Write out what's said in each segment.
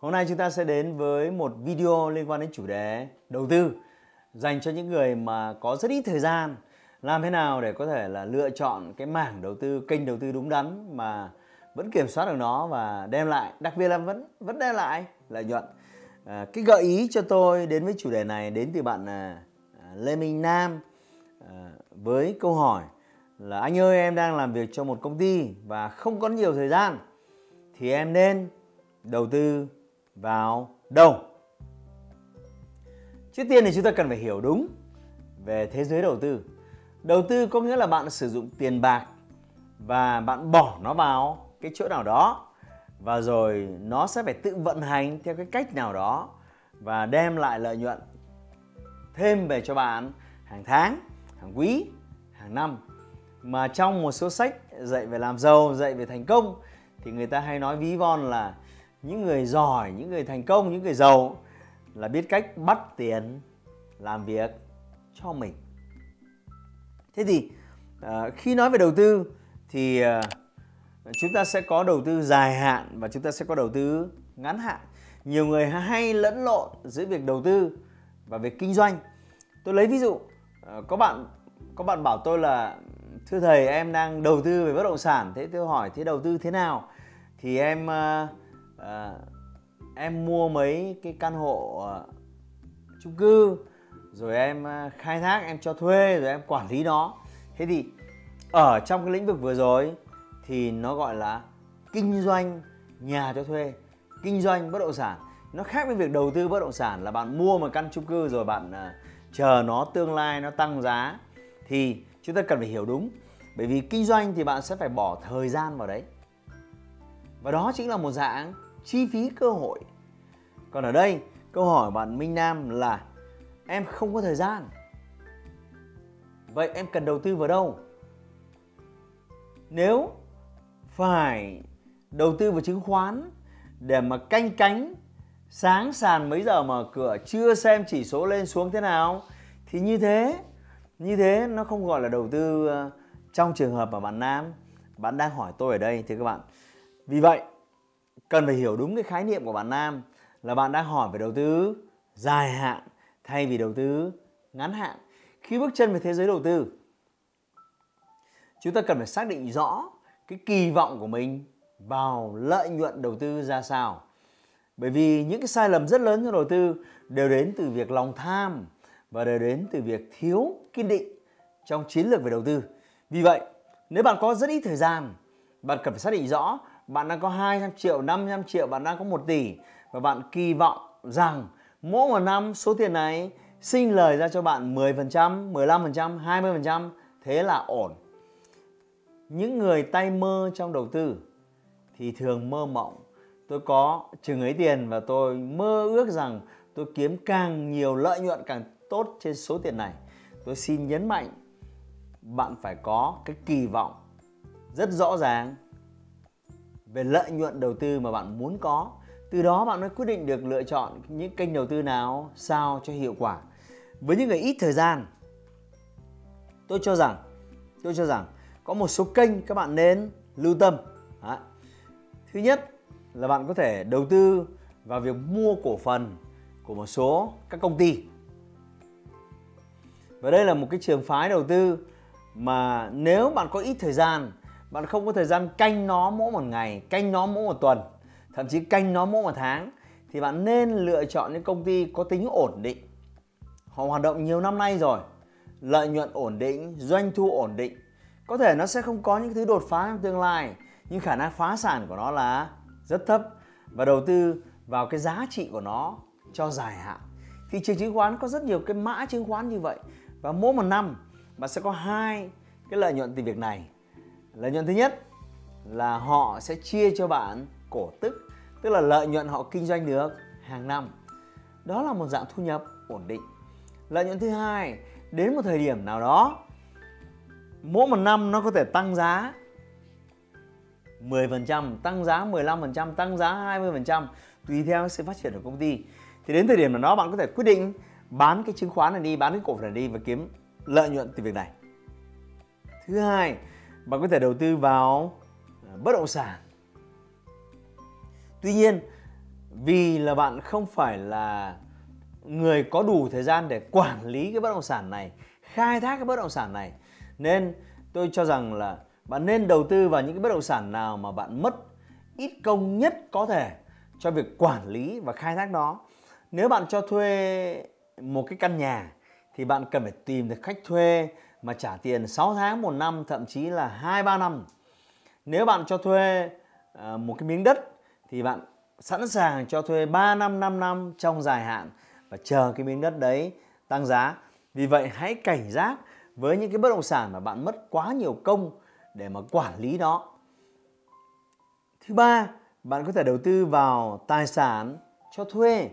Hôm nay chúng ta sẽ đến với một video liên quan đến chủ đề đầu tư dành cho những người mà có rất ít thời gian. Làm thế nào để có thể là lựa chọn cái mảng đầu tư, kênh đầu tư đúng đắn mà vẫn kiểm soát được nó và đem lại, đặc biệt là vẫn đem lại lợi nhuận. Cái gợi ý cho tôi đến với chủ đề này đến từ bạn Lê Minh Nam với câu hỏi là: anh ơi, em đang làm việc cho một công ty và không có nhiều thời gian thì em nên đầu tư vào đâu? Trước tiên thì chúng ta cần phải hiểu đúng về thế giới đầu tư. Đầu tư có nghĩa là bạn sử dụng tiền bạc và bạn bỏ nó vào cái chỗ nào đó, và rồi nó sẽ phải tự vận hành theo cái cách nào đó và đem lại lợi nhuận thêm về cho bạn hàng tháng, hàng quý, hàng năm. Mà trong một số sách dạy về làm giàu, dạy về thành công thì người ta hay nói ví von là những người giỏi, những người thành công, những người giàu là biết cách bắt tiền làm việc cho mình. Thế thì khi nói về đầu tư thì chúng ta sẽ có đầu tư dài hạn và chúng ta sẽ có đầu tư ngắn hạn. Nhiều người hay lẫn lộn giữa việc đầu tư và việc kinh doanh. Tôi lấy ví dụ, có bạn bảo tôi là: thưa thầy, em đang đầu tư về bất động sản. Thế tôi hỏi thế đầu tư thế nào? Thì em mua mấy cái căn hộ chung cư, rồi em khai thác, em cho thuê, rồi em quản lý nó. Thế thì ở trong cái lĩnh vực vừa rồi thì nó gọi là kinh doanh nhà cho thuê, kinh doanh bất động sản. Nó khác với việc đầu tư bất động sản là bạn mua một căn chung cư rồi bạn chờ nó tương lai nó tăng giá. Thì chúng ta cần phải hiểu đúng, bởi vì kinh doanh thì bạn sẽ phải bỏ thời gian vào đấy, và đó chính là một dạng chi phí cơ hội. Còn ở đây câu hỏi bạn Minh Nam là: em không có thời gian, vậy em cần đầu tư vào đâu? Nếu phải đầu tư vào chứng khoán để mà canh cánh sáng sàn mấy giờ mở cửa, chưa xem chỉ số lên xuống thế nào, thì như thế nó không gọi là đầu tư trong trường hợp mà bạn Nam bạn đang hỏi tôi ở đây. Thì các bạn vì vậy cần phải hiểu đúng cái khái niệm của bạn Nam là bạn đang hỏi về đầu tư dài hạn thay vì đầu tư ngắn hạn. Khi bước chân về thế giới đầu tư, chúng ta cần phải xác định rõ cái kỳ vọng của mình vào lợi nhuận đầu tư ra sao. Bởi vì những cái sai lầm rất lớn trong đầu tư đều đến từ việc lòng tham và đều đến từ việc thiếu kiên định trong chiến lược về đầu tư. Vì vậy, nếu bạn có rất ít thời gian, bạn cần phải xác định rõ bạn đang có 200 triệu, 500 triệu, bạn đang có 1 tỷ và bạn kỳ vọng rằng mỗi một năm số tiền này sinh lời ra cho bạn 10%, 15%, 20%, thế là ổn. Những người tay mơ trong đầu tư thì thường mơ mộng: tôi có chừng ấy tiền và tôi mơ ước rằng tôi kiếm càng nhiều lợi nhuận càng tốt trên số tiền này. Tôi xin nhấn mạnh, bạn phải có cái kỳ vọng rất rõ ràng về lợi nhuận đầu tư mà bạn muốn có. Từ đó bạn mới quyết định được lựa chọn những kênh đầu tư nào sao cho hiệu quả. Với những người ít thời gian, tôi cho rằng có một số kênh các bạn nên lưu tâm. Thứ nhất là bạn có thể đầu tư vào việc mua cổ phần của một số các công ty. Và đây là một cái trường phái đầu tư mà nếu bạn có ít thời gian, bạn không có thời gian canh nó mỗi một ngày, canh nó mỗi một tuần, thậm chí canh nó mỗi một tháng, thì bạn nên lựa chọn những công ty có tính ổn định. Họ hoạt động nhiều năm nay rồi, lợi nhuận ổn định, doanh thu ổn định. Có thể nó sẽ không có những thứ đột phá trong tương lai, nhưng khả năng phá sản của nó là rất thấp, và đầu tư vào cái giá trị của nó cho dài hạn. Thị trường chứng khoán có rất nhiều cái mã chứng khoán như vậy, và mỗi một năm bạn sẽ có 2 cái lợi nhuận từ việc này. Lợi nhuận thứ nhất là họ sẽ chia cho bạn cổ tức, tức là lợi nhuận họ kinh doanh được hàng năm. Đó là một dạng thu nhập ổn định. Lợi nhuận thứ hai, đến một thời điểm nào đó, mỗi một năm nó có thể tăng giá 10%, tăng giá 15%, tăng giá 20%, tùy theo sự phát triển của công ty. Thì đến thời điểm nào đó bạn có thể quyết định bán cái chứng khoán này đi, bán cái cổ phiếu này đi và kiếm lợi nhuận từ việc này. Thứ hai, bạn có thể đầu tư vào bất động sản. Tuy nhiên, vì là bạn không phải là người có đủ thời gian để quản lý cái bất động sản này, khai thác cái bất động sản này, nên tôi cho rằng là bạn nên đầu tư vào những cái bất động sản nào mà bạn mất ít công nhất có thể cho việc quản lý và khai thác nó. Nếu bạn cho thuê một cái căn nhà thì bạn cần phải tìm được khách thuê mà trả tiền 6 tháng, 1 năm, thậm chí là 2-3 năm. Nếu bạn cho thuê một cái miếng đất thì bạn sẵn sàng cho thuê 3 năm, 5 năm trong dài hạn và chờ cái miếng đất đấy tăng giá. Vì vậy hãy cảnh giác với những cái bất động sản mà bạn mất quá nhiều công để mà quản lý nó. Thứ ba, bạn có thể đầu tư vào tài sản cho thuê.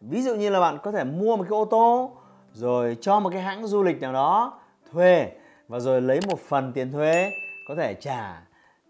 Ví dụ như là bạn có thể mua một cái ô tô rồi cho một cái hãng du lịch nào đó thuê và rồi lấy một phần tiền thuê có thể trả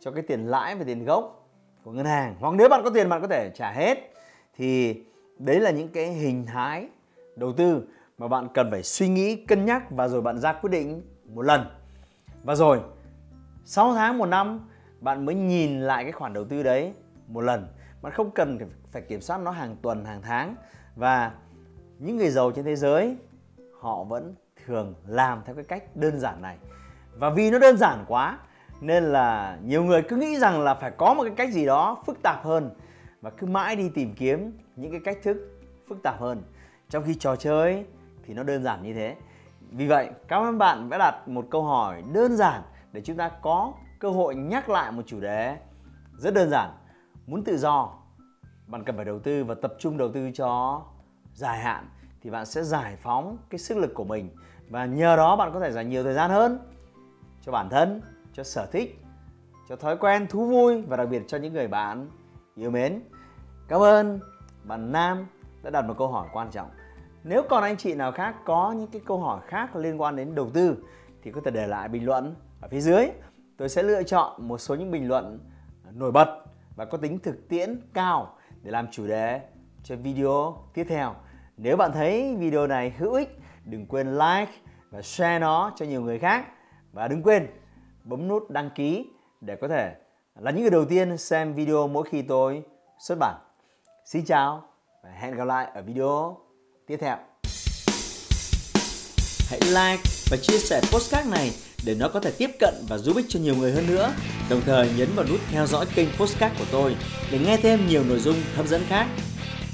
cho cái tiền lãi và tiền gốc của ngân hàng. Hoặc nếu bạn có tiền bạn có thể trả hết. Thì đấy là những cái hình thái đầu tư mà bạn cần phải suy nghĩ, cân nhắc và rồi bạn ra quyết định một lần. Và rồi 6 tháng, 1 năm bạn mới nhìn lại cái khoản đầu tư đấy một lần. Bạn không cần phải kiểm soát nó hàng tuần, hàng tháng. Và những người giàu trên thế giới họ vẫn thường làm theo cái cách đơn giản này. Và vì nó đơn giản quá nên là nhiều người cứ nghĩ rằng là phải có một cái cách gì đó phức tạp hơn và cứ mãi đi tìm kiếm những cái cách thức phức tạp hơn, trong khi trò chơi thì nó đơn giản như thế. Vì vậy cảm ơn bạn đã đặt một câu hỏi đơn giản để chúng ta có cơ hội nhắc lại một chủ đề rất đơn giản. Muốn tự do, bạn cần phải đầu tư và tập trung đầu tư cho dài hạn thì bạn sẽ giải phóng cái sức lực của mình và nhờ đó bạn có thể dành nhiều thời gian hơn cho bản thân, cho sở thích, cho thói quen thú vui và đặc biệt cho những người bạn yêu mến. Cảm ơn bạn Nam đã đặt một câu hỏi quan trọng. Nếu còn anh chị nào khác có những cái câu hỏi khác liên quan đến đầu tư thì có thể để lại bình luận ở phía dưới. Tôi sẽ lựa chọn một số những bình luận nổi bật và có tính thực tiễn cao để làm chủ đề cho video tiếp theo. Nếu bạn thấy video này hữu ích, đừng quên like và share nó cho nhiều người khác. Và đừng quên bấm nút đăng ký để có thể là những người đầu tiên xem video mỗi khi tôi xuất bản. Xin chào và hẹn gặp lại ở video tiếp theo. Hãy like và chia sẻ podcast này để nó có thể tiếp cận và giúp ích cho nhiều người hơn nữa. Đồng thời nhấn vào nút theo dõi kênh podcast của tôi để nghe thêm nhiều nội dung hấp dẫn khác.